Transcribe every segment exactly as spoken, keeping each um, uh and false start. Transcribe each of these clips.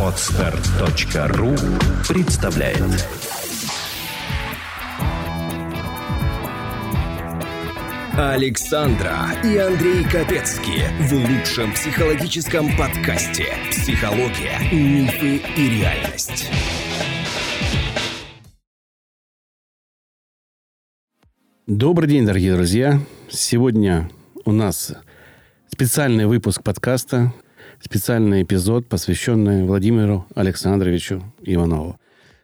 Отстар точка ру представляет. Александра и Андрей Копецкие в лучшем психологическом подкасте «Психология, мифы и реальность». Добрый день, дорогие друзья. Сегодня у нас специальный выпуск подкаста, специальный эпизод, посвященный Владимиру Александровичу Иванову,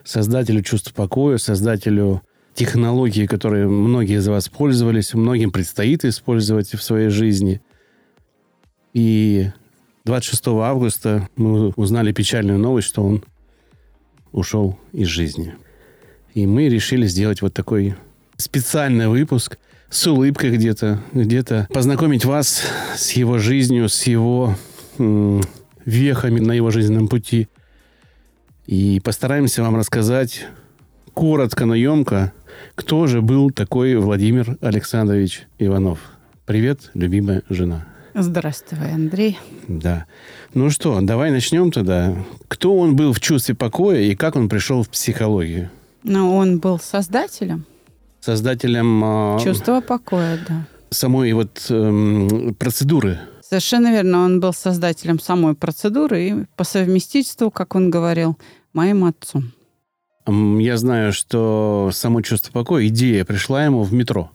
создателю «Чувства покоя», создателю технологии, которые многие из вас пользовались, многим предстоит использовать в своей жизни. И двадцать шестого августа мы узнали печальную новость, что он ушел из жизни. И мы решили сделать вот такой специальный выпуск с улыбкой где-то, где-то познакомить вас с его жизнью, с его м- вехами на его жизненном пути. И постараемся вам рассказать коротко, но емко, кто же был такой Владимир Александрович Иванов. Привет, любимая жена. Здравствуй, Андрей. Да. Ну что, давай начнем тогда. Кто он был в «Чувстве покоя» и как он пришел в психологию? Ну, он был создателем. Создателем... «Чувства покоя», да. Самой вот эм, процедуры. Совершенно верно. Он был создателем самой процедуры и по совместительству, как он говорил, моим отцом. Я знаю, что само «Чувство покоя», идея пришла ему в метро.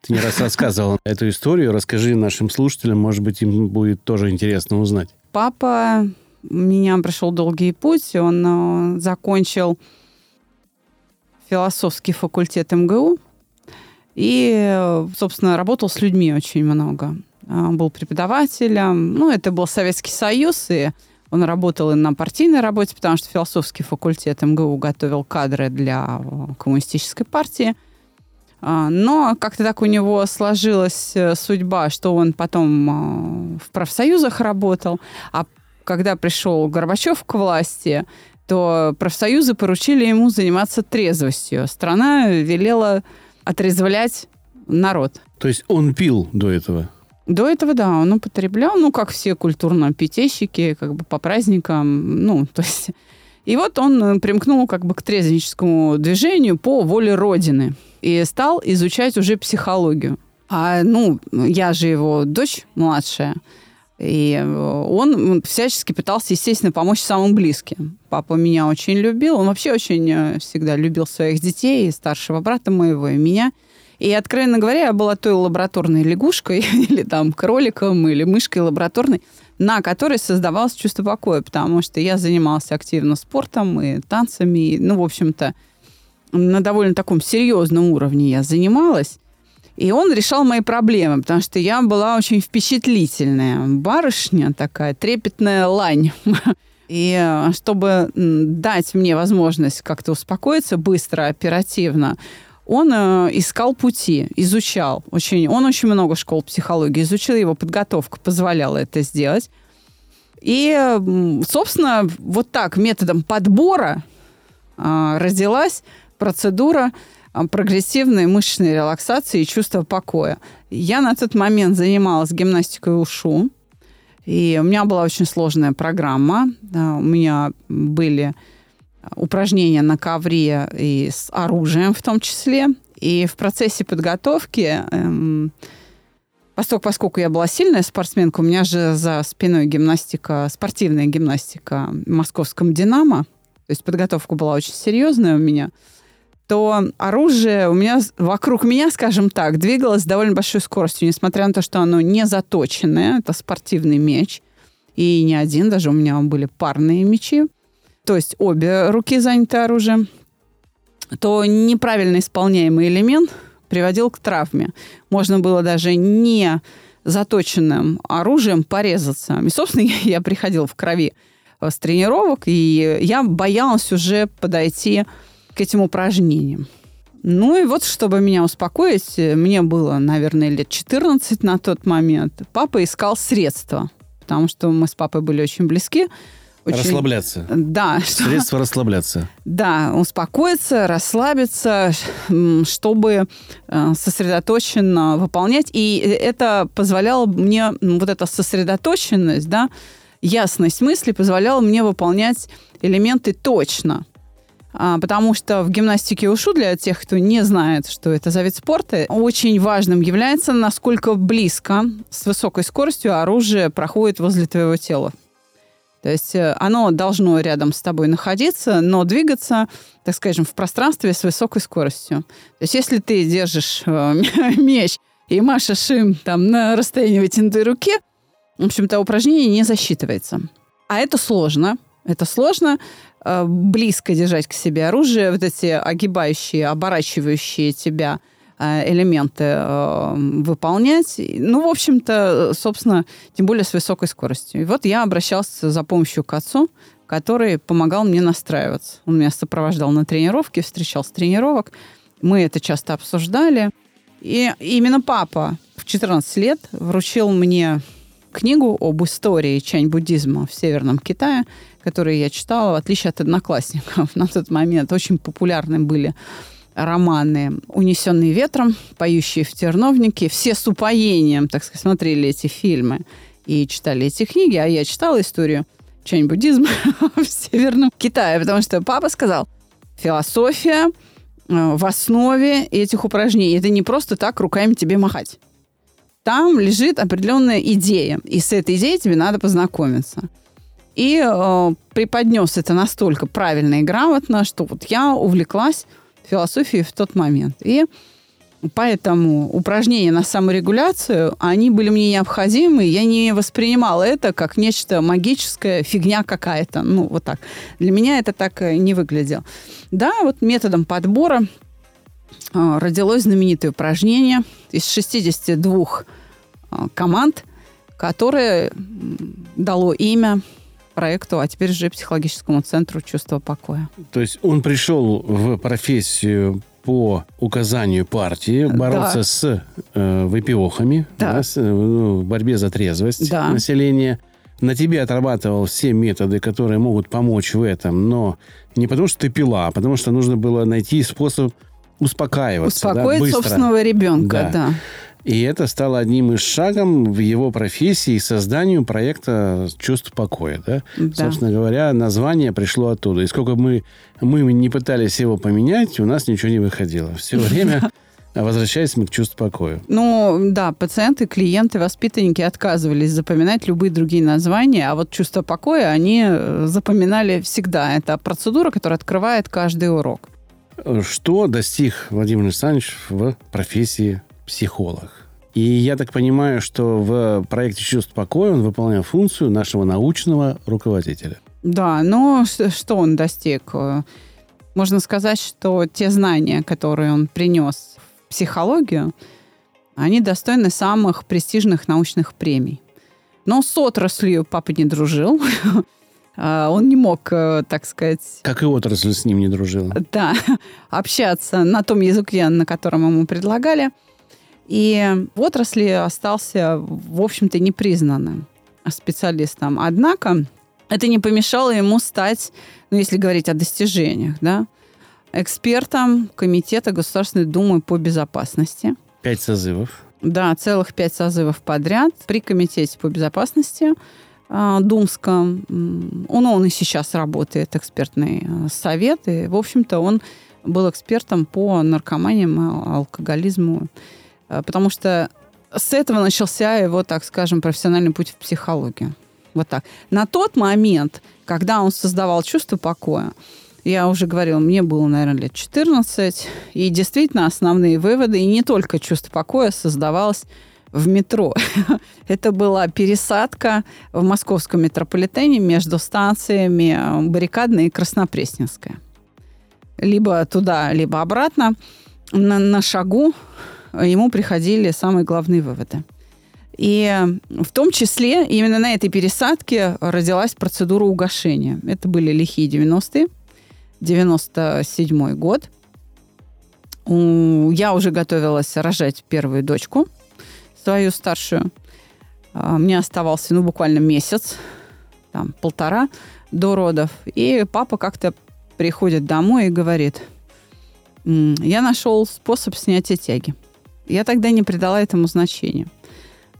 Ты не раз рассказывала эту историю. Расскажи нашим слушателям, может быть, им будет тоже интересно узнать. Папа меня прошел долгий путь. Он закончил философский факультет эм гэ у и, собственно, работал с людьми очень много. Он был преподавателем. Ну, это был Советский Союз, и он работал и на партийной работе, потому что философский факультет эм гэ у готовил кадры для коммунистической партии. Но как-то так у него сложилась судьба, что он потом в профсоюзах работал. А когда пришел Горбачев к власти, то профсоюзы поручили ему заниматься трезвостью. Страна велела отрезвлять народ. То есть он пил до этого? До этого, да, он употреблял, ну, как все культурно-питейщики, как бы по праздникам, ну, то есть... И вот он примкнул как бы к трезвенническому движению по воле Родины и стал изучать уже психологию. А, ну, я же его дочь младшая, и он всячески пытался, естественно, помочь самым близким. Папа меня очень любил, он вообще очень всегда любил своих детей, и старшего брата моего, и меня. И, откровенно говоря, я была той лабораторной лягушкой или там кроликом, или мышкой лабораторной, на которой создавалось «Чувство покоя», потому что я занималась активно спортом и танцами. И, ну, в общем-то, на довольно таком серьезном уровне я занималась. И он решал мои проблемы, потому что я была очень впечатлительная барышня такая, трепетная лань. И чтобы дать мне возможность как-то успокоиться быстро, оперативно, он искал пути, изучал. Очень, он очень много школ психологии изучил, его подготовка позволяла это сделать. И, собственно, вот так методом подбора родилась процедура прогрессивной мышечной релаксации и «Чувства покоя». Я на тот момент занималась гимнастикой ушу, и у меня была очень сложная программа. У меня были упражнения на ковре и с оружием в том числе. И в процессе подготовки, эм, поскольку, поскольку я была сильная спортсменка, у меня же за спиной гимнастика, спортивная гимнастика в московском «Динамо», то есть подготовка была очень серьезная у меня, то оружие у меня, вокруг меня, скажем так, двигалось с довольно большой скоростью, несмотря на то, что оно не заточенное, это спортивный меч, и не один, даже у меня были парные мечи, то есть обе руки заняты оружием, то неправильно исполняемый элемент приводил к травме. Можно было даже не заточенным оружием порезаться. И, собственно, я приходила в крови с тренировок, и я боялась уже подойти к этим упражнениям. Ну и вот, чтобы меня успокоить, мне было, наверное, лет четырнадцать на тот момент, папа искал средства, потому что мы с папой были очень близки. Очень... Расслабляться. Да. Средство расслабляться. Да, успокоиться, расслабиться, чтобы сосредоточенно выполнять. И это позволяло мне, вот эта сосредоточенность, да, ясность мысли позволяла мне выполнять элементы точно. Потому что в гимнастике ушу, для тех, кто не знает, что это за вид спорта, очень важным является, насколько близко, с высокой скоростью оружие проходит возле твоего тела. То есть оно должно рядом с тобой находиться, но двигаться, так скажем, в пространстве с высокой скоростью. То есть если ты держишь меч и машешь им там, на расстоянии вытянутой руки, в общем-то, упражнение не засчитывается. А это сложно. Это сложно близко держать к себе оружие, вот эти огибающие, оборачивающие тебя элементы выполнять. Ну, в общем-то, собственно, тем более с высокой скоростью. И вот я обращалась за помощью к отцу, который помогал мне настраиваться. Он меня сопровождал на тренировке, встречал с тренировок. Мы это часто обсуждали. И именно папа в четырнадцать лет вручил мне книгу об истории чань-буддизма в Северном Китае, которую я читала, в отличие от одноклассников. На тот момент очень популярны были романы «Унесенные ветром», «Поющие в терновнике». Все с упоением, так сказать, смотрели эти фильмы и читали эти книги. А я читала историю чань-буддизма в Северном Китае, потому что папа сказал, философия в основе этих упражнений. Это не просто так руками тебе махать. Там лежит определенная идея, и с этой идеей тебе надо познакомиться. И э, преподнес это настолько правильно и грамотно, что вот я увлеклась философией в тот момент. И поэтому упражнения на саморегуляцию, они были мне необходимы, я не воспринимала это как нечто магическое, фигня какая-то, ну вот так. Для меня это так не выглядело. Да, вот методом подбора родилось знаменитое упражнение из шестидесяти двух команд, которое дало имя проекту, а теперь уже психологическому центру «Чувство покоя». То есть он пришел в профессию по указанию партии бороться да. с э, выпивохами, да. Да, с, ну, в борьбе за трезвость да. населения. На тебе отрабатывал все методы, которые могут помочь в этом, но не потому, что ты пила, а потому, что нужно было найти способ успокаиваться. Успокоить да, собственного ребенка, да. да. И это стало одним из шагов в его профессии, созданию проекта «Чувство покоя». Да? Да. Собственно говоря, название пришло оттуда. И сколько мы, мы не пытались его поменять, у нас ничего не выходило. Все время возвращаясь мы к «Чувству покоя». Ну, да, пациенты, клиенты, воспитанники отказывались запоминать любые другие названия, а вот «Чувство покоя» они запоминали всегда. Это процедура, которая открывает каждый урок. Что достиг Владимир Александрович в профессии психолог? И я так понимаю, что в проекте «Чувство покоя» он выполнял функцию нашего научного руководителя. Да, но что он достиг? Можно сказать, что те знания, которые он принес в психологию, они достойны самых престижных научных премий. Но с отраслью папа не дружил. Он не мог, так сказать... Как и отрасль с ним не дружила. Да, общаться на том языке, на котором ему предлагали. И в отрасли остался, в общем-то, непризнанным специалистом. Однако это не помешало ему стать, ну, если говорить о достижениях, да, экспертом Комитета Государственной Думы по безопасности. Пять созывов. Да, целых пять созывов подряд при Комитете по безопасности думском. Он, он и сейчас работает, экспертный совет. И, в общем-то, он был экспертом по наркоманиям, алкоголизму. Потому что с этого начался его, так скажем, профессиональный путь в психологии. Вот так. На тот момент, когда он создавал «Чувство покоя», я уже говорила, мне было, наверное, лет четырнадцать. И действительно, основные выводы, и не только «Чувство покоя» создавалось в метро. Это была пересадка в московском метрополитене между станциями Баррикадная и Краснопресненская. Либо туда, либо обратно. На, на шагу ему приходили самые главные выводы. И в том числе именно на этой пересадке родилась процедура угашения. Это были лихие девяностые, девяносто седьмой год. Я уже готовилась рожать первую дочку, свою старшую. Мне оставался, ну, буквально месяц, там, полтора до родов. И папа как-то приходит домой и говорит, я нашел способ снятия тяги. Я тогда не придала этому значения.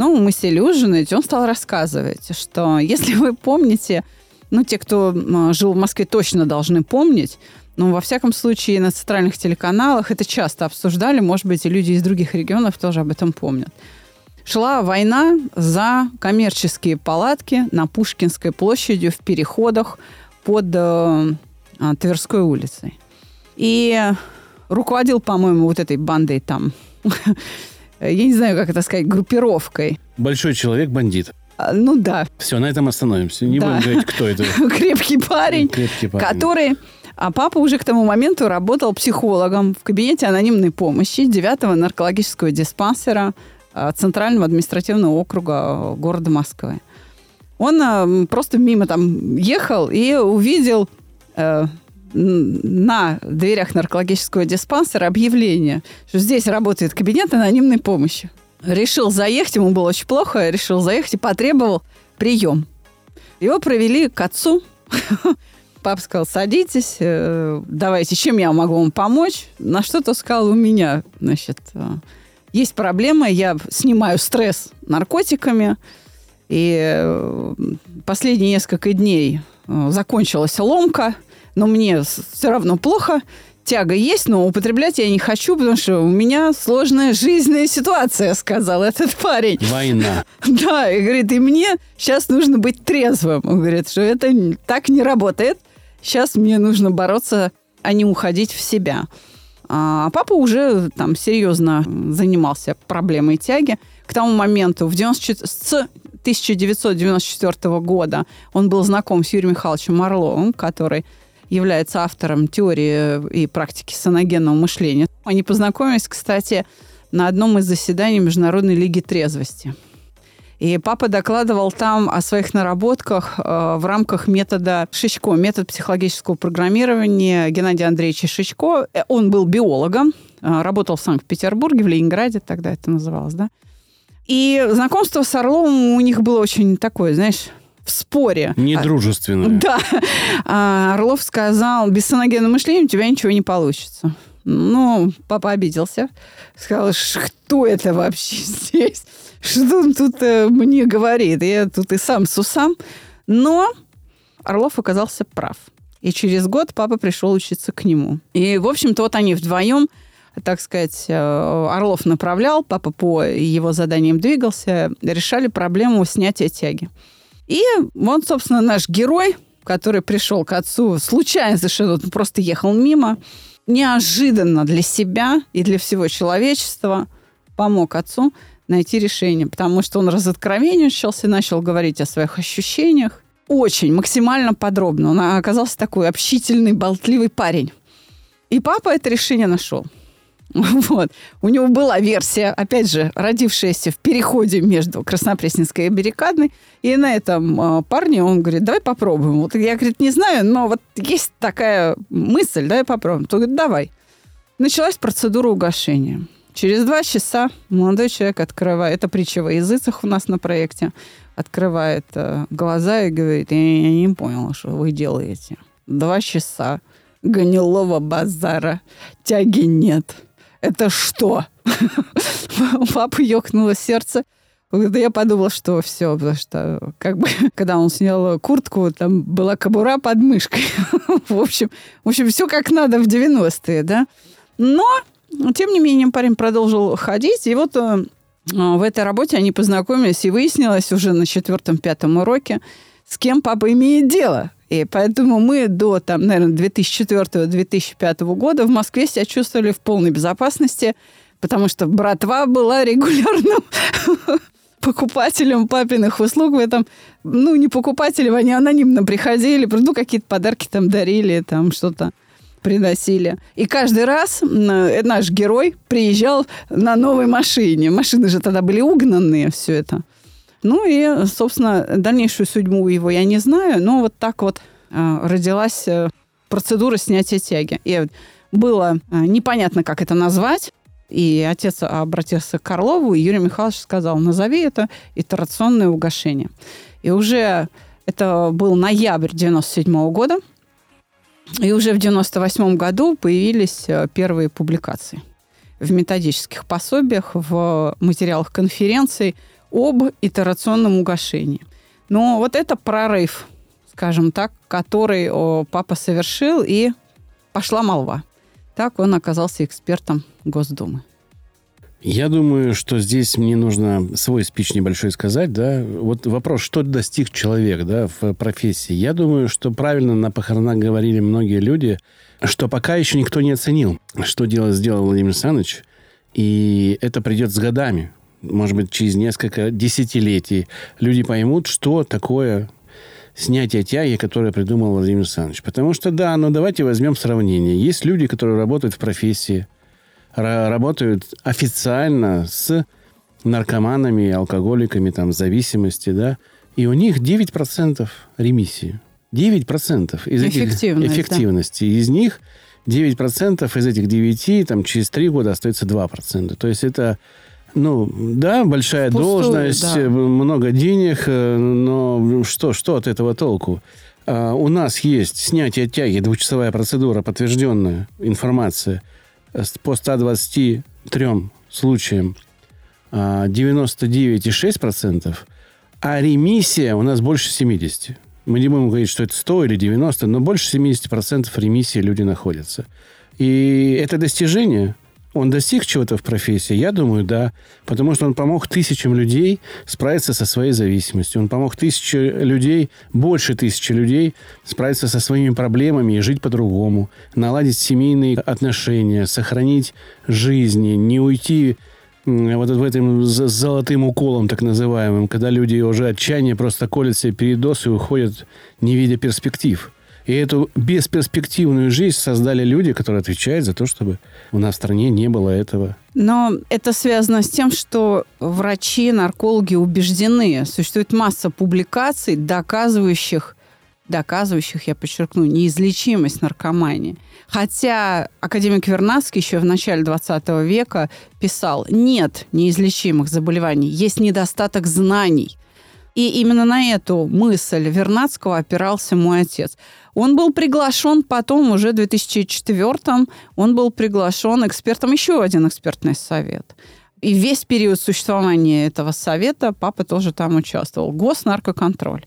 Ну, мы сели ужинать, и он стал рассказывать, что, если вы помните, ну, те, кто жил в Москве, точно должны помнить, но, во всяком случае, на центральных телеканалах это часто обсуждали, может быть, и люди из других регионов тоже об этом помнят. Шла война за коммерческие палатки на Пушкинской площади в переходах под э, Тверской улицей. И руководил, по-моему, вот этой бандой там, я не знаю, как это сказать, группировкой. Большой человек-бандит. А, ну да. Все, на этом остановимся. Не да. будем говорить, кто это. Крепкий парень, Крепкий парень. который... А папа уже к тому моменту работал психологом в кабинете анонимной помощи девятого наркологического диспансера Центрального административного округа города Москвы. Он просто мимо там ехал и увидел э, на дверях наркологического диспансера объявление, что здесь работает кабинет анонимной помощи. Решил заехать, ему было очень плохо, решил заехать и потребовал прием. Его провели к отцу. Папа сказал: садитесь, давайте, чем я могу вам помочь? На что то сказал: у меня, значит... есть проблема, я снимаю стресс наркотиками, и последние несколько дней закончилась ломка, но мне все равно плохо, тяга есть, но употреблять я не хочу, потому что у меня сложная жизненная ситуация, сказал этот парень. Война. Да, и говорит, и мне сейчас нужно быть трезвым. Он говорит, что это так не работает, сейчас мне нужно бороться, а не уходить в себя. А папа уже там серьезно занимался проблемой тяги. К тому моменту, в девяносто четвёртом, с тысяча девятьсот девяносто четвёртого года, он был знаком с Юрием Михайловичем Орловым, который является автором теории и практики саногенного мышления. Они познакомились, кстати, на одном из заседаний Международной лиги трезвости. И папа докладывал там о своих наработках в рамках метода Шичко, метод психологического программирования Геннадия Андреевича Шичко. Он был биологом, работал в Санкт-Петербурге, в Ленинграде, тогда это называлось, да. И знакомство с Орловым у них было очень такое, знаешь, в споре. Недружественное. Да. Орлов сказал: без саногенного мышления у тебя ничего не получится. Ну, папа обиделся. Сказал: кто это вообще здесь? Что он тут мне говорит? Я тут и сам с усам. Но Орлов оказался прав. И через год папа пришел учиться к нему. И, в общем-то, вот они вдвоем, так сказать, Орлов направлял, папа по его заданиям двигался, решали проблему снятия тяги. И вот, собственно, наш герой, который пришел к отцу, случайно совершенно, он просто ехал мимо, неожиданно для себя и для всего человечества помог отцу найти решение, потому что он разоткровенничался, начал говорить о своих ощущениях. Очень, максимально подробно. Он оказался такой общительный, болтливый парень. И папа это решение нашел. Вот. У него была версия, опять же, родившаяся в переходе между Краснопресненской и Баррикадной. И на этом парне он говорит: давай попробуем. Вот я, говорит, не знаю, но вот есть такая мысль, давай попробуем. Он говорит: давай. Началась процедура угашения. Через два часа молодой человек открывает, это притча во языцах у нас на проекте, открывает глаза и говорит: я, я не понял, что вы делаете. Два часа гнилого базара, тяги нет. Это что? У папы ёкнуло сердце. Я подумала, что все, потому что как бы, когда он снял куртку, там была кобура под мышкой. В общем, в общем, все как надо в девяностые, да? Но... Тем не менее, парень продолжил ходить, и вот э, в этой работе они познакомились, и выяснилось уже на четвертом-пятом уроке, с кем папа имеет дело. И поэтому мы до, там, наверное, две тысячи четвёртого - две тысячи пятого года в Москве себя чувствовали в полной безопасности, потому что братва была регулярным покупателем папиных услуг в этом. Ну, не покупателем, они анонимно приходили, ну, какие-то подарки там дарили, там что-то приносили. И каждый раз наш герой приезжал на новой машине. Машины же тогда были угнанные, все это. Ну и, собственно, дальнейшую судьбу его я не знаю, но вот так вот родилась процедура снятия тяги. И было непонятно, как это назвать. И отец обратился к Орлову, и Юрий Михайлович сказал: назови это итерационное угашение. И уже это был ноябрь девяносто седьмого года. И уже в девяносто восьмом году появились первые публикации в методических пособиях, в материалах конференций об итерационном угашении. Но вот это прорыв, скажем так, который о, папа совершил, и пошла молва. Так он оказался экспертом Госдумы. Я думаю, что здесь мне нужно свой спич небольшой сказать, да. Вот вопрос, что достиг человек, да, в профессии. Я думаю, что правильно на похоронах говорили многие люди, что пока еще никто не оценил, что дело сделал Владимир Александрович, и это придет с годами. Может быть, через несколько десятилетий люди поймут, что такое снятие тяги, которое придумал Владимир Александрович. Потому что, да, но давайте возьмем сравнение. Есть люди, которые работают в профессии, работают официально с наркоманами, алкоголиками, там, зависимости, да, и у них девять процентов ремиссии. девять процентов из эффективность, этих эффективности. Да. Из них девять процентов из этих девяти, там, через три года остается два процента. То есть это, ну, да, большая впустую, должность, да, много денег, но что, что от этого толку? А у нас есть снятие тяги, двухчасовая процедура, подтвержденная информация, по ста двадцати трём случаям девяносто девять целых шесть десятых процента, а ремиссия у нас больше семидесяти процентов. Мы не будем говорить, что это сто или девяносто, но больше семидесяти процентов ремиссии люди находятся. И это достижение, он достиг чего-то в профессии? Я думаю, да, потому что он помог тысячам людей справиться со своей зависимостью. Он помог тысяче людей, больше тысячи людей справиться со своими проблемами и жить по-другому, наладить семейные отношения, сохранить жизни, не уйти вот в этим золотым уколом, так называемым, когда люди уже отчаяние просто колят себе передоз и уходят, не видя перспектив. И эту бесперспективную жизнь создали люди, которые отвечают за то, чтобы у нас в стране не было этого. Но это связано с тем, что врачи, наркологи убеждены. Существует масса публикаций, доказывающих, доказывающих, я подчеркну, неизлечимость наркомании. Хотя академик Вернадский еще в начале двадцатого века писал, нет неизлечимых заболеваний, есть недостаток знаний. И именно на эту мысль Вернадского опирался мой отец. Он был приглашен потом, уже в две тысячи четвёртом, он был приглашен экспертом, еще в один экспертный совет. И весь период существования этого совета папа тоже там участвовал. Госнаркоконтроль.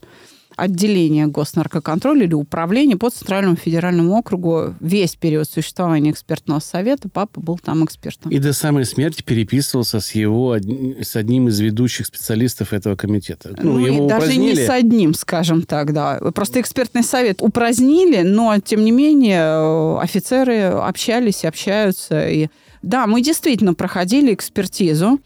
Отделение госнаркоконтроля или управление по Центральному федеральному округу. Весь период существования экспертного совета папа был там экспертом. И до самой смерти переписывался с его с одним из ведущих специалистов этого комитета. Ну, ну его и даже упразднили. Не с одним, скажем так, да. Просто экспертный совет упразднили, но, тем не менее, офицеры общались, общаются. И... Да, мы действительно проходили экспертизу.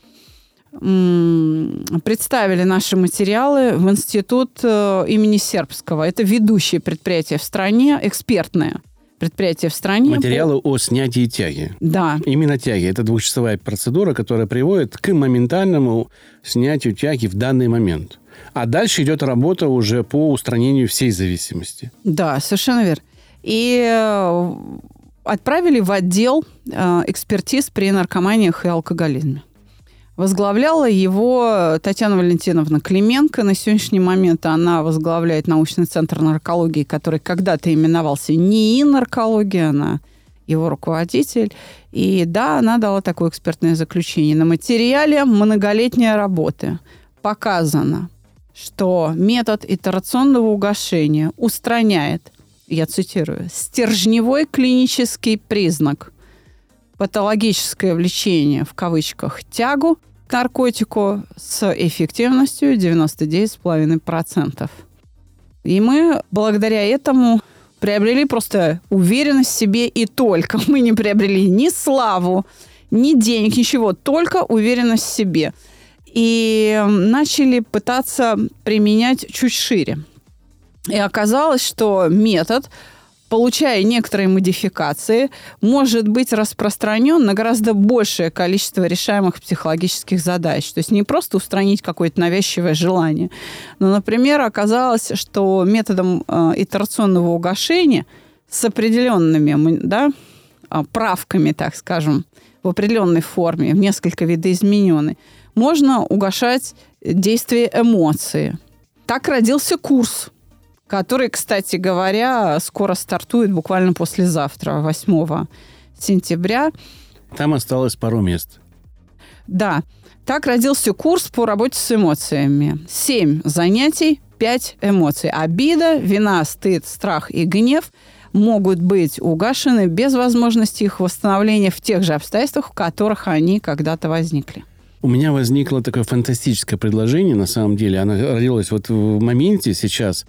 Представили наши материалы в Институт имени Сербского. Это ведущее предприятие в стране, экспертное предприятие в стране. Материалы по... о снятии тяги. Да. Именно тяги. Это двухчасовая процедура, которая приводит к моментальному снятию тяги в данный момент. А дальше идет работа уже по устранению всей зависимости. Да, совершенно верно. И отправили в отдел экспертиз при наркоманиях и алкоголизме. Возглавляла его Татьяна Валентиновна Клименко. На сегодняшний момент она возглавляет научный центр наркологии, который когда-то именовался НИИ наркология, она его руководитель. И да, она дала такое экспертное заключение. На материале многолетней работы показано, что метод итерационного угашения устраняет, я цитирую, «стержневой клинический признак», патологическое влечение, в кавычках, тягу к наркотику с эффективностью девяносто девять целых пять десятых процента. И мы благодаря этому приобрели просто уверенность в себе и только. Мы не приобрели ни славу, ни денег, ничего, только уверенность в себе. И начали пытаться применять чуть шире. И оказалось, что метод, получая некоторые модификации, может быть распространен на гораздо большее количество решаемых психологических задач. То есть не просто устранить какое-то навязчивое желание. Но, например, оказалось, что методом итерационного угашения с определенными, да, правками, так скажем, в определенной форме, в несколько видоизмененной, можно угашать действие эмоции. Так родился курс, который, кстати говоря, скоро стартует буквально послезавтра, восьмого сентября. Там осталось пару мест. Да. Так родился курс по работе с эмоциями. Семь занятий, пять эмоций. Обида, вина, стыд, страх и гнев могут быть угашены без возможности их восстановления в тех же обстоятельствах, в которых они когда-то возникли. У меня возникло такое фантастическое предложение, на самом деле. Оно родилось вот в моменте сейчас.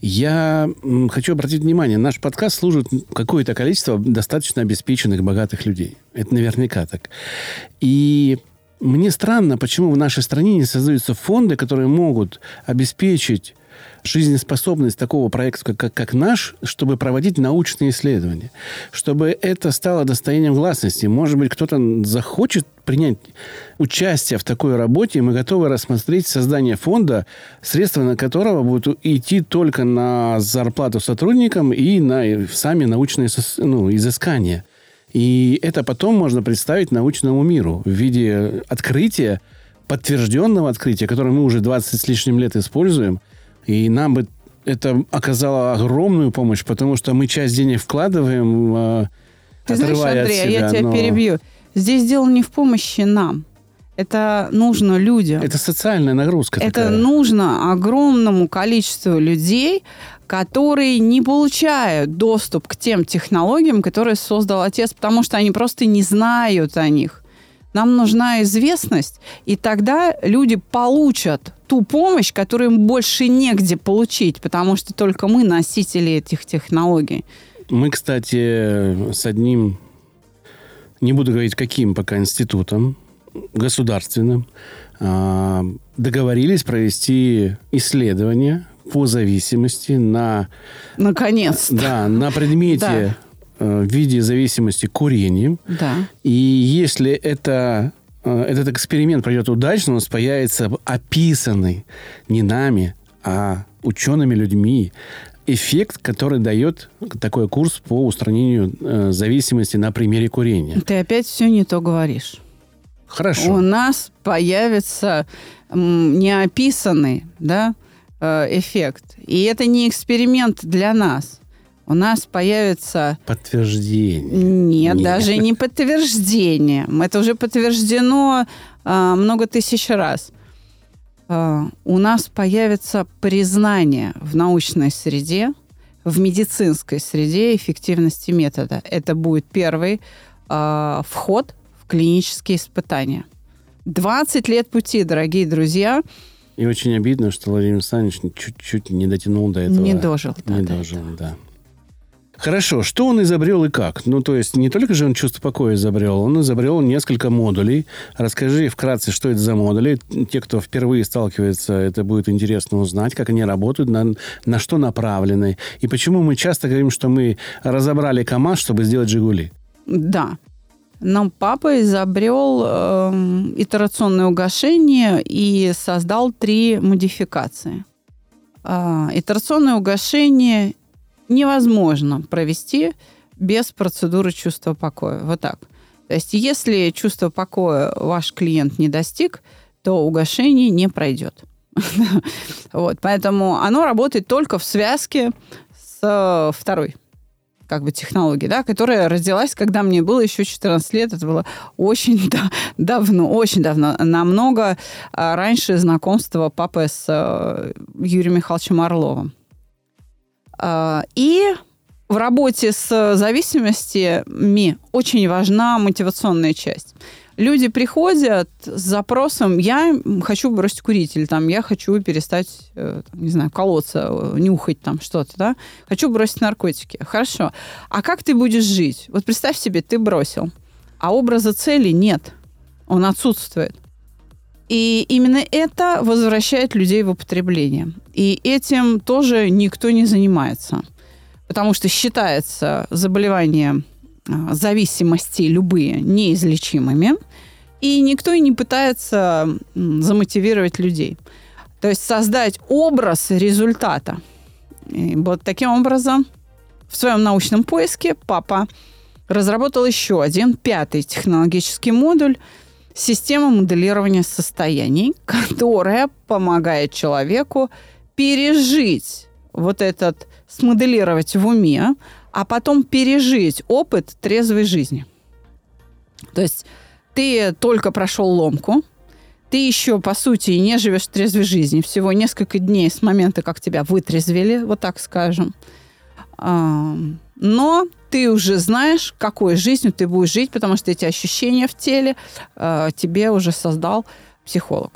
Я хочу обратить внимание, наш подкаст служит какое-то количество достаточно обеспеченных, богатых людей. Это наверняка так. И мне странно, почему в нашей стране не создаются фонды, которые могут обеспечить жизнеспособность такого проекта, как, как наш, чтобы проводить научные исследования, чтобы это стало достоянием гласности. Может быть, кто-то захочет принять участие в такой работе, и мы готовы рассмотреть создание фонда, средства на которого будут идти только на зарплату сотрудникам и на сами научные, ну, изыскания. И это потом можно представить научному миру в виде открытия, подтвержденного открытия, которое мы уже двадцать с лишним лет используем. И нам бы это оказало огромную помощь, потому что мы часть денег вкладываем, Ты отрывая знаешь, Андрей, от себя. Я тебя но... перебью. Здесь дело не в помощи нам. Это нужно людям. Это социальная нагрузка. Это такая. Нужно огромному количеству людей, которые не получают доступ к тем технологиям, которые создал отец, потому что они просто не знают о них. Нам нужна известность, и тогда люди получат ту помощь, которую им больше негде получить, потому что только мы носители этих технологий. Мы, кстати, с одним, не буду говорить каким пока институтом, государственным, договорились провести исследование по зависимости на... Наконец-то. Да, на предмете... в виде зависимости к курению. Да. И если это, этот эксперимент пройдет удачно, у нас появится описанный не нами, а учеными людьми эффект, который дает такой курс по устранению зависимости на примере курения. Ты опять все не то говоришь. Хорошо. У нас появится неописанный, да, эффект. И это не эксперимент для нас. У нас появится... Подтверждение. Нет, Нет, даже не подтверждение. Это уже подтверждено э, много тысяч раз. Э, у нас появится признание в научной среде, в медицинской среде эффективности метода. Это будет первый э, вход в клинические испытания. двадцать лет пути, дорогие друзья. И очень обидно, что Владимир Александрович чуть-чуть не дотянул до этого. Не дожил. Да, не дожил, этого. да. Хорошо, что он изобрел и как? Ну, то есть, не только же он чувство покоя изобрел, он изобрел несколько модулей. Расскажи вкратце, что это за модули. Те, кто впервые сталкивается, это будет интересно узнать, как они работают, на, на что направлены. И почему мы часто говорим, что мы разобрали КамАЗ, чтобы сделать «Жигули». Да. Нам папа изобрел э, итерационное угашение и создал три модификации. Э, итерационное угашение... невозможно провести без процедуры чувства покоя. Вот так. То есть, если чувство покоя ваш клиент не достиг, то угашение не пройдет. Вот. Поэтому оно работает только в связке с второй как бы технологией, да, которая родилась, когда мне было еще четырнадцать лет. Это было очень да- давно, очень давно. Намного раньше знакомства папы с Юрием Михайловичем Орловым. И в работе с зависимостями очень важна мотивационная часть. Люди приходят с запросом: я хочу бросить курить, или там, я хочу перестать, не знаю, колоться, нюхать там что-то, да? Хочу бросить наркотики. Хорошо. А как ты будешь жить? Вот представь себе, ты бросил, а образа цели нет, он отсутствует. И именно это возвращает людей в употребление. И этим тоже никто не занимается. Потому что считается заболевания зависимости любые неизлечимыми. И никто и не пытается замотивировать людей. То есть создать образ результата. И вот таким образом в своем научном поиске папа разработал еще один, пятый технологический модуль, система моделирования состояний, которая помогает человеку пережить вот этот, смоделировать в уме, а потом пережить опыт трезвой жизни. То есть ты только прошел ломку, ты еще, по сути, не живешь в трезвой жизни. Всего несколько дней с момента, как тебя вытрезвили, вот так скажем. Но ты уже знаешь, какой жизнью ты будешь жить, потому что эти ощущения в теле тебе уже создал психолог.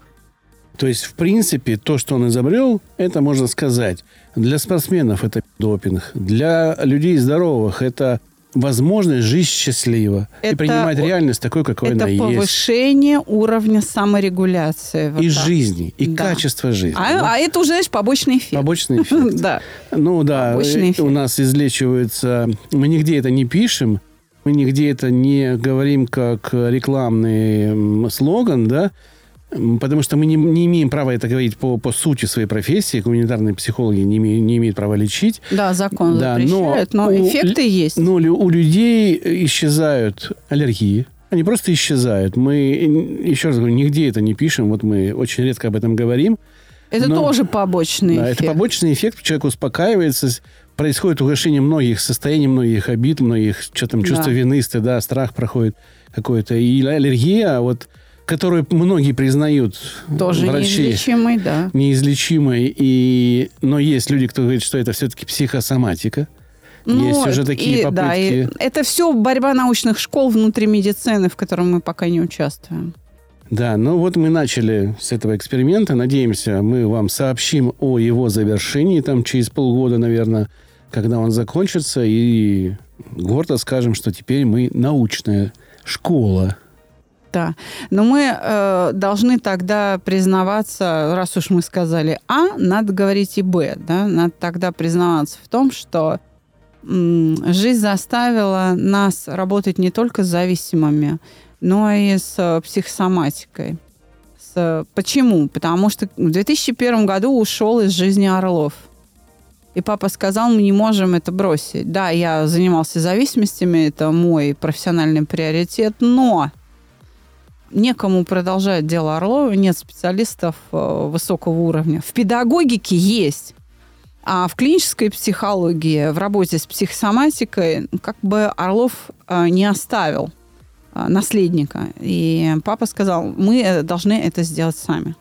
То есть, в принципе, то, что он изобрел, это можно сказать. Для спортсменов это допинг. Для людей здоровых это возможность жить счастливо. Это, и принимать реальность такой, какой она есть. Это повышение уровня саморегуляции. Вот и так. Жизни, и да. Качество жизни. А, да? А это уже, знаешь, побочный эффект. Побочный эффект. Да. Ну да, у нас излечивается... Мы нигде это не пишем. Мы нигде это не говорим как рекламный слоган, да? Потому что мы не, не имеем права это говорить по, по сути своей профессии. Гуманитарные психологи не, име, не имеют права лечить. Да, закон да, запрещает, но, но у, эффекты есть. Но у людей исчезают аллергии. Они просто исчезают. Мы, еще раз говорю, нигде это не пишем. Вот мы очень редко об этом говорим. Это но, тоже побочный да, эффект. Это побочный эффект. Человек успокаивается. Происходит угашение многих состояний, многих обид, многих что там, чувство да. вины, стыда, страх проходит какой-то. И аллергия, вот... Которую многие признают тоже врачи, неизлечимой, да. Неизлечимой. И... Но есть люди, кто говорит, что это все-таки психосоматика. Ну, есть уже такие и, попытки. Да, и это все борьба научных школ внутри медицины, в которой мы пока не участвуем. Да, ну вот мы начали с этого эксперимента. Надеемся, мы вам сообщим о его завершении там, через полгода, наверное, когда он закончится. И гордо скажем, что теперь мы научная школа. Да. Но мы э, должны тогда признаваться, раз уж мы сказали А, надо говорить и Б. Да? Надо тогда признаваться в том, что м- жизнь заставила нас работать не только с зависимыми, но и с э, психосоматикой. С, э, почему? Потому что в две тысячи первом году ушел из жизни Орлов. И папа сказал, мы не можем это бросить. Да, я занимался зависимостями, это мой профессиональный приоритет, но... Некому продолжать дело Орлова, нет специалистов высокого уровня. В педагогике есть, а в клинической психологии, в работе с психосоматикой, как бы Орлов не оставил наследника. И папа сказал, мы должны это сделать сами.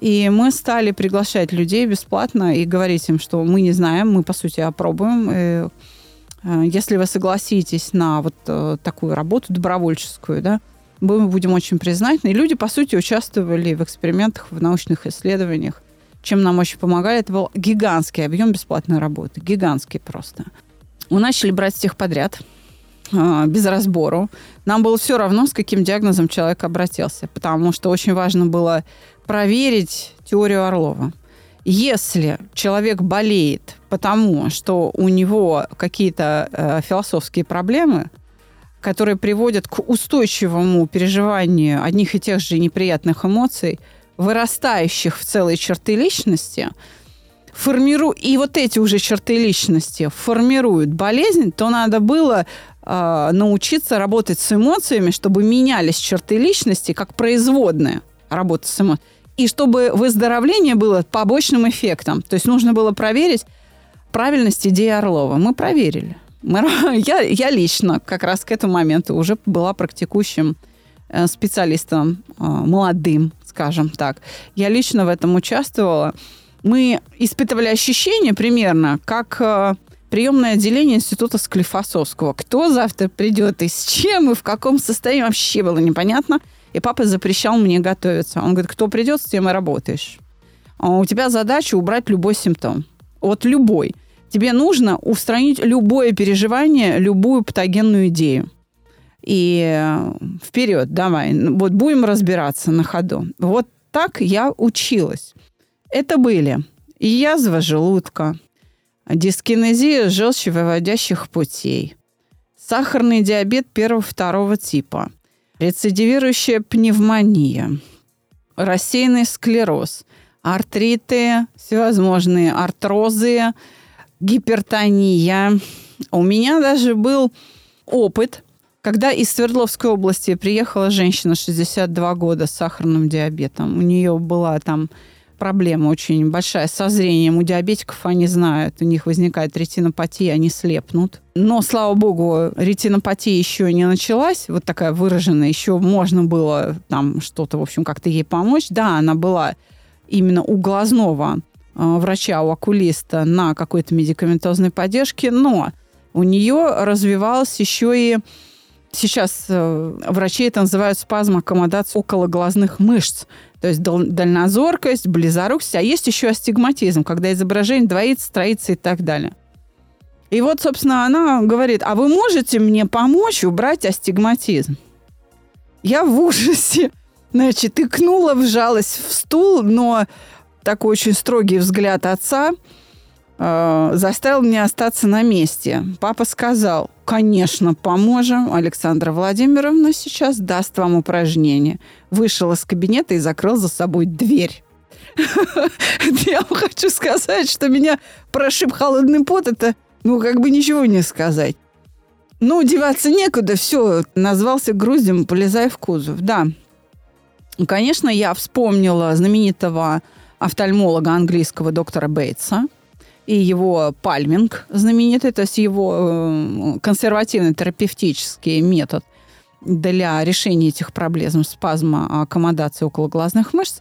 И мы стали приглашать людей бесплатно и говорить им, что мы не знаем, мы, по сути, опробуем. И если вы согласитесь на вот такую работу добровольческую, да, мы будем очень признательны. И люди, по сути, участвовали в экспериментах, в научных исследованиях. Чем нам очень помогали, это был гигантский объем бесплатной работы. Гигантский просто. Мы начали брать всех подряд, без разбору. Нам было все равно, с каким диагнозом человек обратился, потому что очень важно было проверить теорию Орлова. Если человек болеет потому, что у него какие-то философские проблемы, которые приводят к устойчивому переживанию одних и тех же неприятных эмоций, вырастающих в целые черты личности, формиру... и вот эти уже черты личности формируют болезнь, то надо было э, научиться работать с эмоциями, чтобы менялись черты личности как производная работа с эмоциями, и чтобы выздоровление было побочным эффектом. То есть нужно было проверить правильность идеи Орлова. Мы проверили. Я, я лично как раз к этому моменту уже была практикующим специалистом, молодым, скажем так. Я лично в этом участвовала. Мы испытывали ощущение примерно, как приемное отделение института Склифосовского. Кто завтра придет и с чем, и в каком состоянии, вообще было непонятно. И папа запрещал мне готовиться. Он говорит, кто придет, с тем и работаешь. У тебя задача убрать любой симптом. Вот любой. Тебе нужно устранить любое переживание, любую патогенную идею. И вперед, давай, вот будем разбираться на ходу. Вот так я училась. Это были и язва желудка, дискинезия желчевыводящих путей, сахарный диабет первого-второго типа, рецидивирующая пневмония, рассеянный склероз, артриты, всевозможные артрозы, гипертония. У меня даже был опыт, когда из Свердловской области приехала женщина шестьдесят два года с сахарным диабетом. У нее была там проблема очень большая со зрением. У диабетиков, они знают, у них возникает ретинопатия, они слепнут. Но, слава богу, ретинопатия еще не началась, вот такая выраженная, еще можно было там что-то, в общем, как-то ей помочь. Да, она была именно у глазного врача, у окулиста на какой-то медикаментозной поддержке, но у нее развивалась еще и... Сейчас врачи это называют спазм аккомодации окологлазных мышц. То есть дальнозоркость, близорукость. А есть еще астигматизм, когда изображение двоится, троится и так далее. И вот, собственно, она говорит, а вы можете мне помочь убрать астигматизм? Я в ужасе. Значит, икнула, вжалась в стул, но такой очень строгий взгляд отца э, заставил меня остаться на месте. Папа сказал... Конечно, поможем. Александра Владимировна сейчас даст вам упражнение. Вышел из кабинета и закрыл за собой дверь. Я вам хочу сказать, что меня прошиб холодный пот. Это, ну, как бы ничего не сказать. Ну, деваться некуда. Все, назвался груздем, полезай в кузов. Да. Конечно, я вспомнила знаменитого офтальмолога английского доктора Бейтса. И его пальминг знаменитый, то есть его консервативно-терапевтический метод для решения этих проблем спазма аккомодации окологлазных мышц.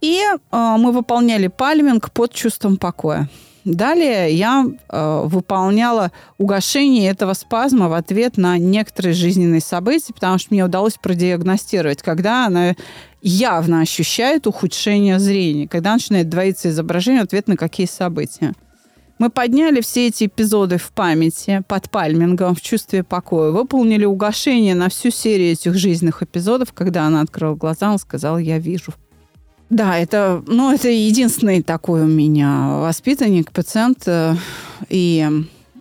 И мы выполняли пальминг под чувством покоя. Далее я выполняла угашение этого спазма в ответ на некоторые жизненные события, потому что мне удалось продиагностировать, когда она явно ощущает ухудшение зрения, когда начинает двоиться изображение в ответ на какие события. Мы подняли все эти эпизоды в памяти под пальмингом в чувстве покоя, выполнили угашение на всю серию этих жизненных эпизодов, когда она открыла глаза, она сказала «я вижу». Да, это, ну, это единственный такой у меня воспитанник, пациент. И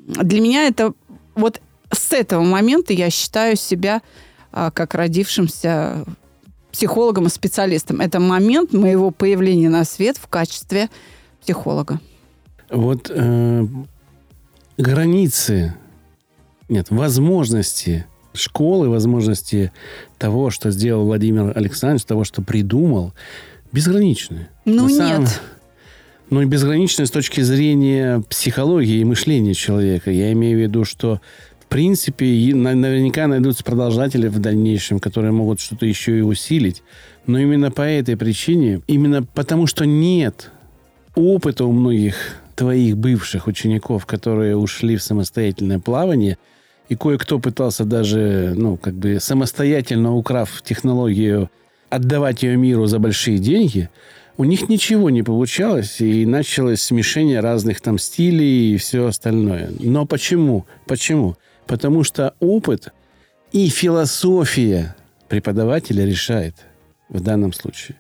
для меня это... Вот с этого момента я считаю себя как родившимся психологом и специалистом. Это момент моего появления на свет в качестве психолога. Вот э, границы, нет, возможности школы, возможности того, что сделал Владимир Александрович, того, что придумал, безграничные. Ну, самом... нет. Ну, и безграничные с точки зрения психологии и мышления человека. Я имею в виду, что, в принципе, наверняка найдутся продолжатели в дальнейшем, которые могут что-то еще и усилить. Но именно по этой причине, именно потому что нет опыта у многих твоих бывших учеников, которые ушли в самостоятельное плавание, и кое-кто пытался даже, ну, как бы самостоятельно украв технологию, отдавать ее миру за большие деньги, у них ничего не получалось, и началось смешение разных там стилей и все остальное. Но почему? Почему? Потому что опыт и философия преподавателя решает в данном случае.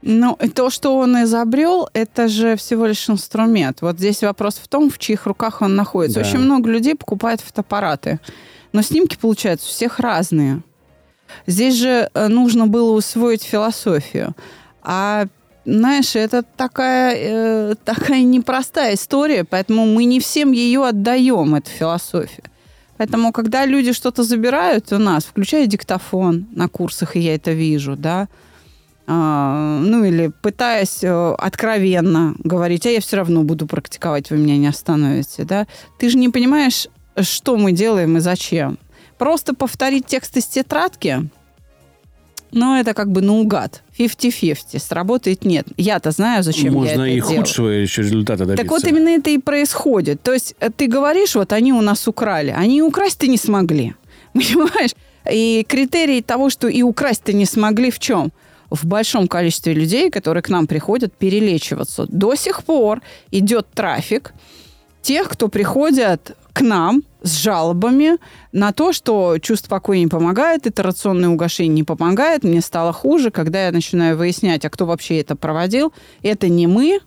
Ну, и то, что он изобрел, это же всего лишь инструмент. Вот здесь вопрос в том, в чьих руках он находится. Да. Очень много людей покупают фотоаппараты, но снимки получаются у всех разные. Здесь же нужно было усвоить философию. А, знаешь, это такая, э, такая непростая история, поэтому мы не всем ее отдаем, эту философию. Поэтому, когда люди что-то забирают у нас, включая диктофон на курсах, и я это вижу, да, а, ну или пытаясь откровенно говорить, а я все равно буду практиковать, вы меня не остановите, да, ты же не понимаешь, что мы делаем и зачем. Просто повторить текст из тетрадки, ну, это как бы наугад. пятьдесят на пятьдесят. Сработает нет. Я-то знаю, зачем Можно я это делаю. Можно и худшего еще результата добиться. Так вот, именно это и происходит. То есть ты говоришь, вот они у нас украли. Они украсть-то не смогли. Понимаешь? И критерий того, что и украсть-то не смогли, в чем? В большом количестве людей, которые к нам приходят перелечиваться. До сих пор идет трафик тех, кто приходят к нам с жалобами на то, что чувство покоя не помогает, итерационное угашение не помогает, мне стало хуже, когда я начинаю выяснять, а кто вообще это проводил, это не мы,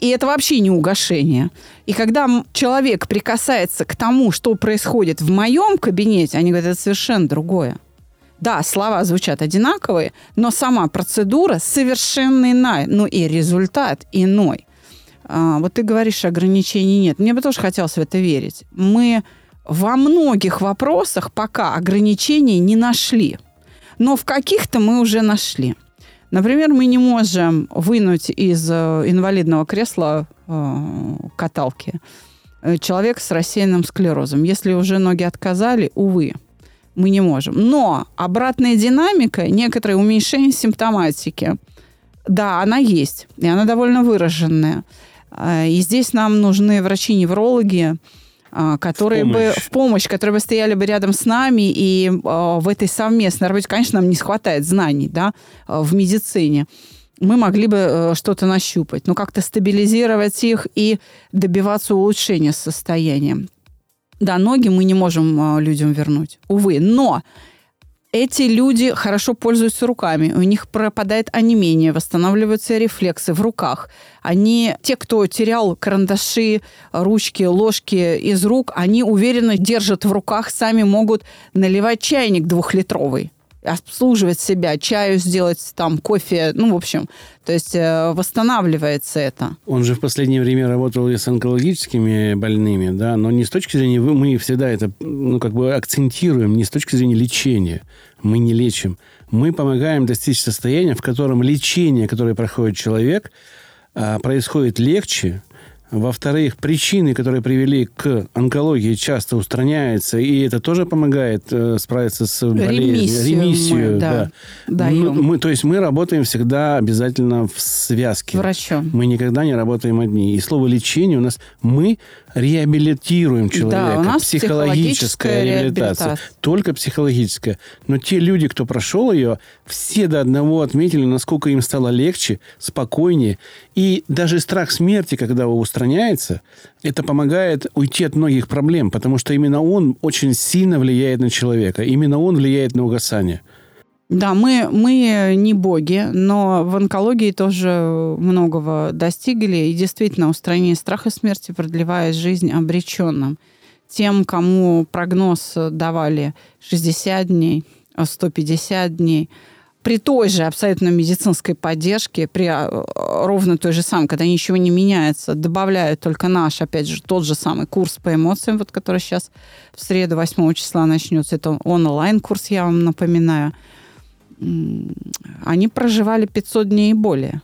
и это вообще не угашение. И когда человек прикасается к тому, что происходит в моем кабинете, они говорят, это совершенно другое. Да, слова звучат одинаковые, но сама процедура совершенно иная, ну и результат иной. Вот ты говоришь, ограничений нет. Мне бы тоже хотелось в это верить. Мы во многих вопросах пока ограничений не нашли. Но в каких-то мы уже нашли. Например, мы не можем вынуть из инвалидного кресла каталки человека с рассеянным склерозом. Если уже ноги отказали, увы, мы не можем. Но обратная динамика, некоторое уменьшение симптоматики, да, она есть, и она довольно выраженная. И здесь нам нужны врачи-неврологи, которые в бы в помощь, которые бы стояли бы рядом с нами, и э, в этой совместной работе, конечно, нам не хватает знаний, да, в медицине. Мы могли бы э, что-то нащупать, но как-то стабилизировать их и добиваться улучшения состояния. Да, ноги мы не можем э, людям вернуть, увы, но эти люди хорошо пользуются руками, у них пропадает онемение, восстанавливаются рефлексы в руках. Они, те, кто терял карандаши, ручки, ложки из рук, они уверенно держат в руках, сами могут наливать чайник двухлитровый, обслуживать себя, чаю сделать, там, кофе, ну, в общем, то есть восстанавливается это. Он же в последнее время работал и с онкологическими больными, да, но не с точки зрения, мы всегда это, ну, как бы акцентируем, не с точки зрения лечения, мы не лечим, мы помогаем достичь состояния, в котором лечение, которое проходит человек, происходит легче. Во-вторых, причины, которые привели к онкологии, часто устраняются, и это тоже помогает э, справиться с болезнью. Ремиссию, Ремиссию мы, да, да. Мы, мы, то есть мы работаем всегда обязательно в связке. Врачом. Мы никогда не работаем одни. И слово «лечение» у нас мы реабилитируем человека. Да, у нас психологическая, психологическая реабилитация. реабилитация. Только психологическая. Но те люди, кто прошел ее, все до одного отметили, насколько им стало легче, спокойнее. И даже страх смерти, когда его устраняется, это помогает уйти от многих проблем, потому что именно он очень сильно влияет на человека, именно он влияет на угасание. Да, мы, мы не боги, но в онкологии тоже многого достигли, и действительно устранение страха смерти продлевает жизнь обреченным. Тем, кому прогноз давали шестьдесят дней, сто пятьдесят дней, при той же абсолютно медицинской поддержке, при ровно той же самой, когда ничего не меняется, добавляют только наш, опять же, тот же самый курс по эмоциям, вот, который сейчас в среду восьмого числа начнется. Это онлайн-курс, я вам напоминаю. Они проживали пятьсот дней и более.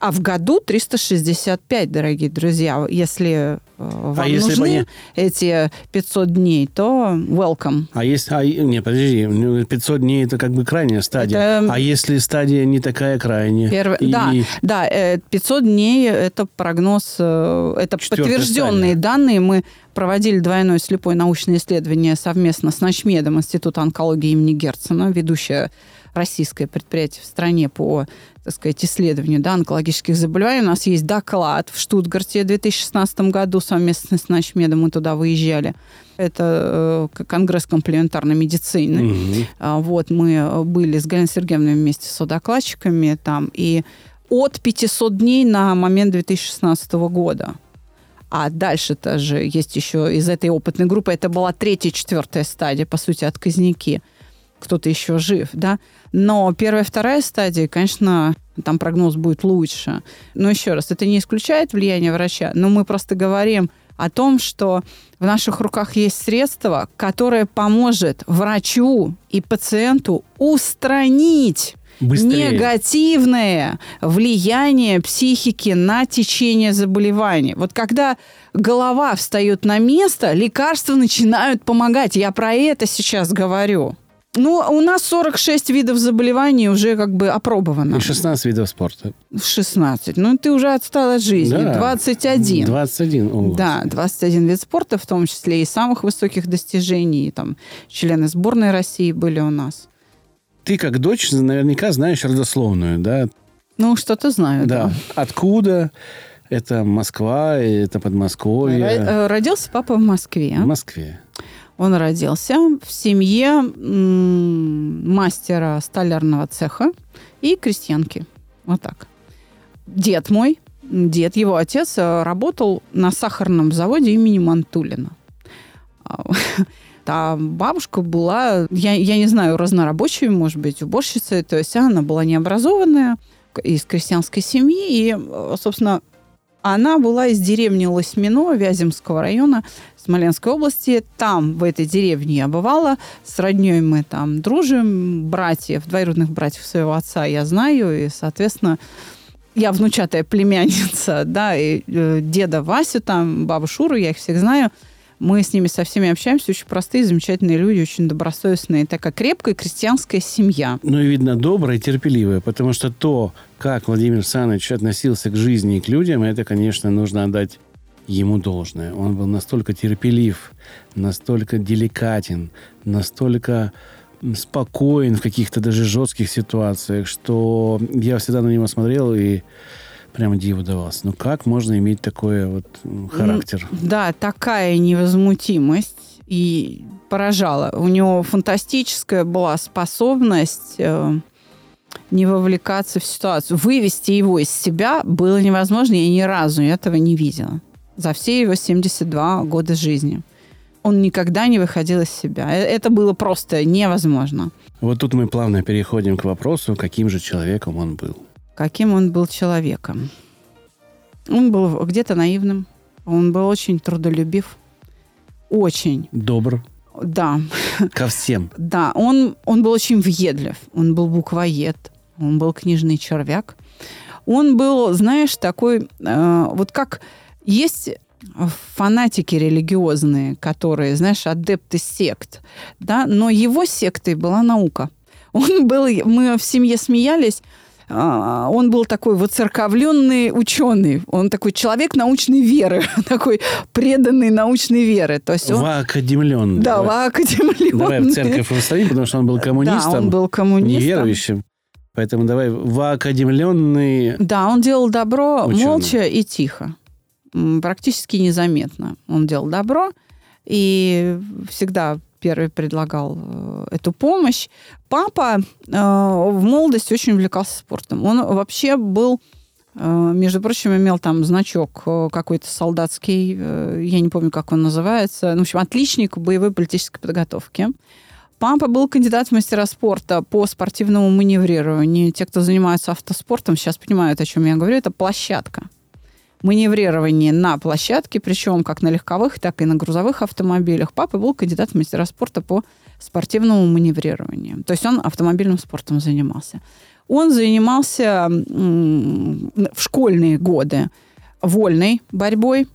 А в году триста шестьдесят пять, дорогие друзья. Если вам а если нужны они... эти пятьсот дней, то welcome. А если... А, не, подожди. пятьсот дней – это как бы крайняя стадия. Это... А если стадия не такая крайняя? Перв... И... Да, да, пятьсот дней – это прогноз, это четвертая подтвержденные стадия. Данные. Мы проводили двойное слепое научное исследование совместно с начмедом Института онкологии имени Герцена, ведущая российское предприятие в стране по, так сказать, исследованию, да, онкологических заболеваний. У нас есть доклад в Штутгарте в две тысячи шестнадцатом году совместно с начмедом. Мы туда выезжали. Это Конгресс комплементарной медицины. Угу. Вот мы были с Галиной Сергеевной вместе с докладчиками там. И от пятисот дней на момент две тысячи шестнадцатого года. А дальше-то же есть еще из этой опытной группы. Это была третья, четвертая стадия, по сути, отказники. Кто-то еще жив, да. Но первая, вторая стадия, конечно, там прогноз будет лучше. Но еще раз, это не исключает влияние врача, но мы просто говорим о том, что в наших руках есть средство, которое поможет врачу и пациенту устранить быстрее негативное влияние психики на течение заболевания. Вот когда голова встает на место, лекарства начинают помогать. Я про это сейчас говорю. Ну, у нас сорок шесть видов заболеваний уже как бы опробовано. И шестнадцать видов спорта. шестнадцать. Ну, ты уже отстал от жизни. Да. двадцать один. двадцать один. О, да, двадцать один вид спорта, в том числе и самых высоких достижений. Там члены сборной России были у нас. Ты как дочь наверняка знаешь родословную, да? Ну, что-то знаю, да. да. Откуда... Это Москва, это Подмосковье. Родился папа в Москве. В Москве. Он родился в семье мастера столярного цеха и крестьянки. Вот так. Дед мой, дед, его отец работал на сахарном заводе имени Мантулина. А бабушка была, я, я не знаю, разнорабочей, может быть, уборщицей. То есть она была необразованная, из крестьянской семьи. И, собственно... Она была из деревни Лосьмино Вяземского района Смоленской области. Там, в этой деревне, я бывала. С родней мы там дружим. Братьев, двоюродных братьев своего отца я знаю. И, соответственно, я внучатая племянница, да, и э, деда Васю, там, бабу Шуру, я их всех знаю. Мы с ними со всеми общаемся. Очень простые, замечательные люди, очень добросовестные. Такая крепкая крестьянская семья. Ну, и видно, добрая и терпеливая. Потому что то, как Владимир Александрович относился к жизни и к людям, это, конечно, нужно отдать ему должное. Он был настолько терпелив, настолько деликатен, настолько спокоен в каких-то даже жестких ситуациях, что я всегда на него смотрел и прямо диву давался. Ну, как можно иметь такой вот характер? Да, такая невозмутимость и поражала. У него фантастическая была способность э, не вовлекаться в ситуацию. Вывести его из себя было невозможно. Я ни разу этого не видела. За все его семьдесят два года жизни. Он никогда не выходил из себя. Это было просто невозможно. Вот тут мы плавно переходим к вопросу, каким же человеком он был. Каким он был человеком. Он был где-то наивным. Он был очень трудолюбив. Очень. Добр. Да. Ко всем. Да. Он, он был очень въедлив. Он был буквоед. Он был книжный червяк. Он был, знаешь, такой... Э, вот как есть фанатики религиозные, которые, знаешь, адепты сект. Да? Но его сектой была наука. Он был... Мы в семье смеялись... Он был такой воцерковленный ученый. Он такой человек научной веры. Такой преданный научной веры. То есть он... Воакадемленный. Да, воакадемленный. Давай в церковь восстановим, потому что он был коммунистом. Да, он был коммунистом. Неверующим. Поэтому давай воакадемленный... Да, он делал добро ученый. Молча и тихо. Практически незаметно. Он делал добро и всегда... первый предлагал эту помощь. Папа э, в молодости очень увлекался спортом. Он вообще был, э, между прочим, имел там значок какой-то солдатский, э, я не помню, как он называется, ну, в общем, отличник боевой политической подготовки. Папа был кандидат в мастера спорта по спортивному маневрированию. Те, кто занимаются автоспортом, сейчас понимают, о чем я говорю. Это площадка. Маневрирование на площадке, причем как на легковых, так и на грузовых автомобилях. Папа был кандидат в мастера спорта по спортивному маневрированию. То есть он автомобильным спортом занимался. Он занимался в школьные годы вольной борьбой.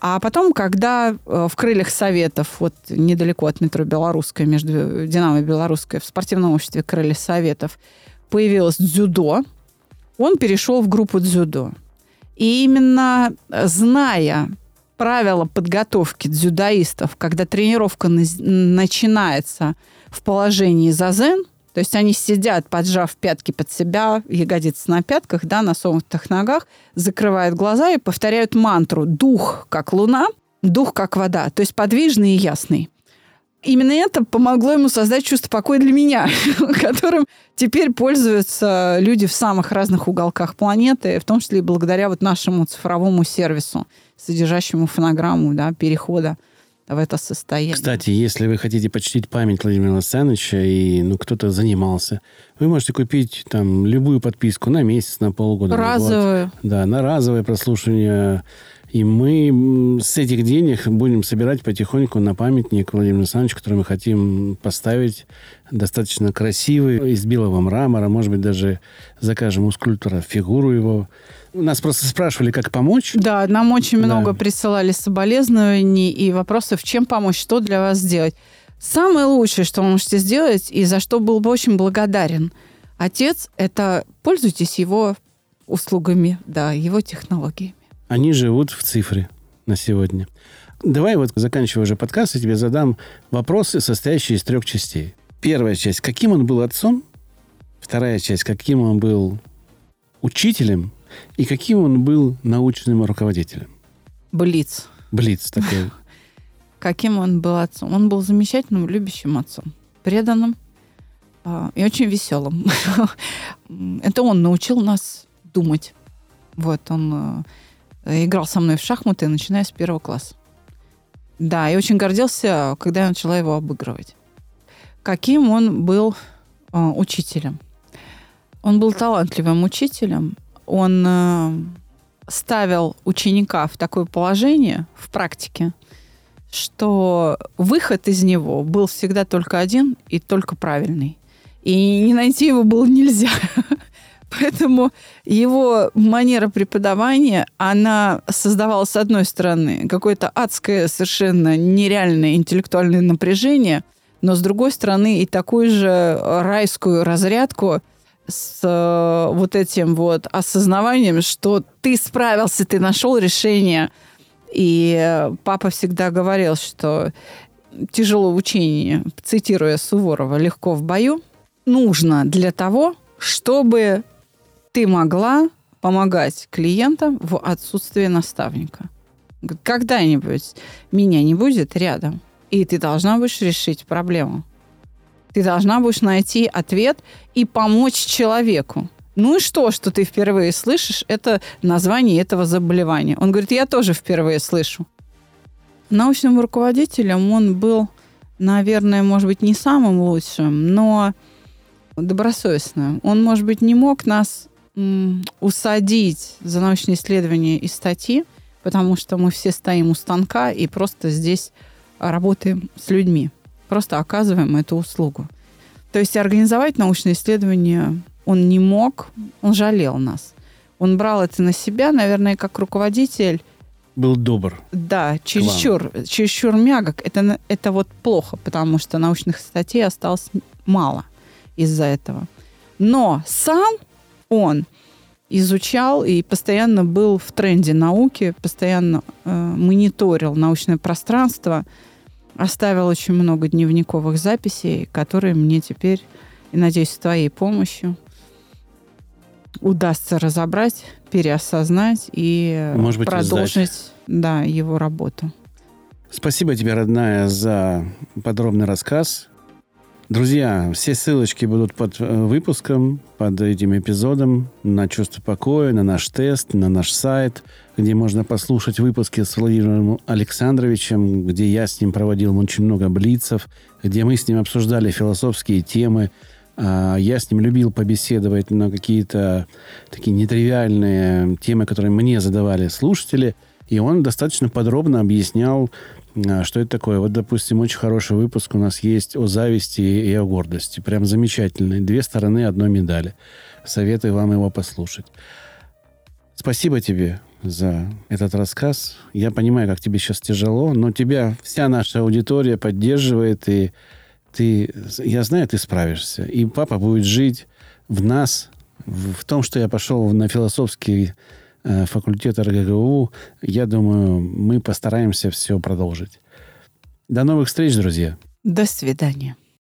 А потом, когда в «Крыльях советов», вот недалеко от метро Белорусская, между Динамо и Белорусской, в спортивном обществе «Крылья советов» появилось дзюдо, он перешел в группу дзюдо. И именно зная правила подготовки дзюдоистов, когда тренировка начинается в положении зазен, то есть они сидят, поджав пятки под себя, ягодицы на пятках, да, на согнутых ногах, закрывают глаза и повторяют мантру «дух как луна, дух как вода», то есть подвижный и ясный. Именно это помогло ему создать чувство покоя для меня, которым теперь пользуются люди в самых разных уголках планеты, в том числе и благодаря вот нашему цифровому сервису, содержащему фонограмму, да, перехода в это состояние. Кстати, если вы хотите почтить память Владимира Александровича, и ну, кто-то занимался, вы можете купить там любую подписку на месяц, на полгода. Разовую. На год. Да, на разовое прослушивание. И мы с этих денег будем собирать потихоньку на памятник Владимиру Александровичу, который мы хотим поставить, достаточно красивый, из белого мрамора. Может быть, даже закажем у скульптора фигуру его. Нас просто спрашивали, как помочь. Да, нам очень да. много присылали соболезнований и вопросов, чем помочь, что для вас сделать. Самое лучшее, что вы можете сделать, и за что был бы очень благодарен отец, это пользуйтесь его услугами, да, его технологией. Они живут в цифре на сегодня. Давай вот, заканчивая уже подкаст, я тебе задам вопросы, состоящие из трех частей. Первая часть – каким он был отцом? Вторая часть – каким он был учителем? И каким он был научным руководителем? Блиц. Блиц такой. Каким он был отцом? Он был замечательным, любящим отцом, преданным и очень веселым. Это он научил нас думать. Вот он... Играл со мной в шахматы, начиная с первого класса. Да, и очень гордился, когда я начала его обыгрывать. Каким он был э, учителем? Он был талантливым учителем. Он э, ставил ученика в такое положение в практике, что выход из него был всегда только один и только правильный. И не найти его было нельзя. Поэтому его манера преподавания, она создавала, с одной стороны, какое-то адское, совершенно нереальное интеллектуальное напряжение, но, с другой стороны, и такую же райскую разрядку с вот этим вот осознаванием, что ты справился, ты нашел решение. И папа всегда говорил, что тяжело в учении, цитируя Суворова, легко в бою, нужно для того, чтобы ты могла помогать клиентам в отсутствии наставника. Когда-нибудь меня не будет рядом, и ты должна будешь решить проблему. Ты должна будешь найти ответ и помочь человеку. Ну и что, что ты впервые слышишь, это название этого заболевания. Он говорит, я тоже впервые слышу. Научным руководителем он был, наверное, может быть, не самым лучшим, но добросовестным. Он, может быть, не мог нас м, усадить за научные исследования и статьи, потому что мы все стоим у станка и просто здесь работаем с людьми. Просто оказываем эту услугу. То есть организовать научные исследования он не мог, он жалел нас. Он брал это на себя, наверное, как руководитель. Был добр. Да, чересчур, чересчур мягок. Это, это вот плохо, потому что научных статей осталось мало из-за этого. Но сам он изучал и постоянно был в тренде науки, постоянно э, мониторил научное пространство, оставил очень много дневниковых записей, которые мне теперь, и, надеюсь, с твоей помощью, удастся разобрать, переосознать и может быть, продолжить издать. Да, его работу. Спасибо тебе, родная, за подробный рассказ. Друзья, все ссылочки будут под выпуском, под этим эпизодом, на «Чувство покоя», на наш тест, на наш сайт, где можно послушать выпуски с Владимиром Александровичем, где я с ним проводил очень много блицев, где мы с ним обсуждали философские темы. Я с ним любил побеседовать на какие-то такие нетривиальные темы, которые мне задавали слушатели. И он достаточно подробно объяснял, что это такое. Вот, допустим, очень хороший выпуск у нас есть о зависти и о гордости. Прям замечательный. Две стороны одной медали. Советую вам его послушать. Спасибо тебе за этот рассказ. Я понимаю, как тебе сейчас тяжело, но тебя вся наша аудитория поддерживает и Ты, я знаю, ты справишься. И папа будет жить в нас, в том, что я пошел на философский факультет эр гэ гэ у. Я думаю, мы постараемся все продолжить. До новых встреч, друзья. До свидания.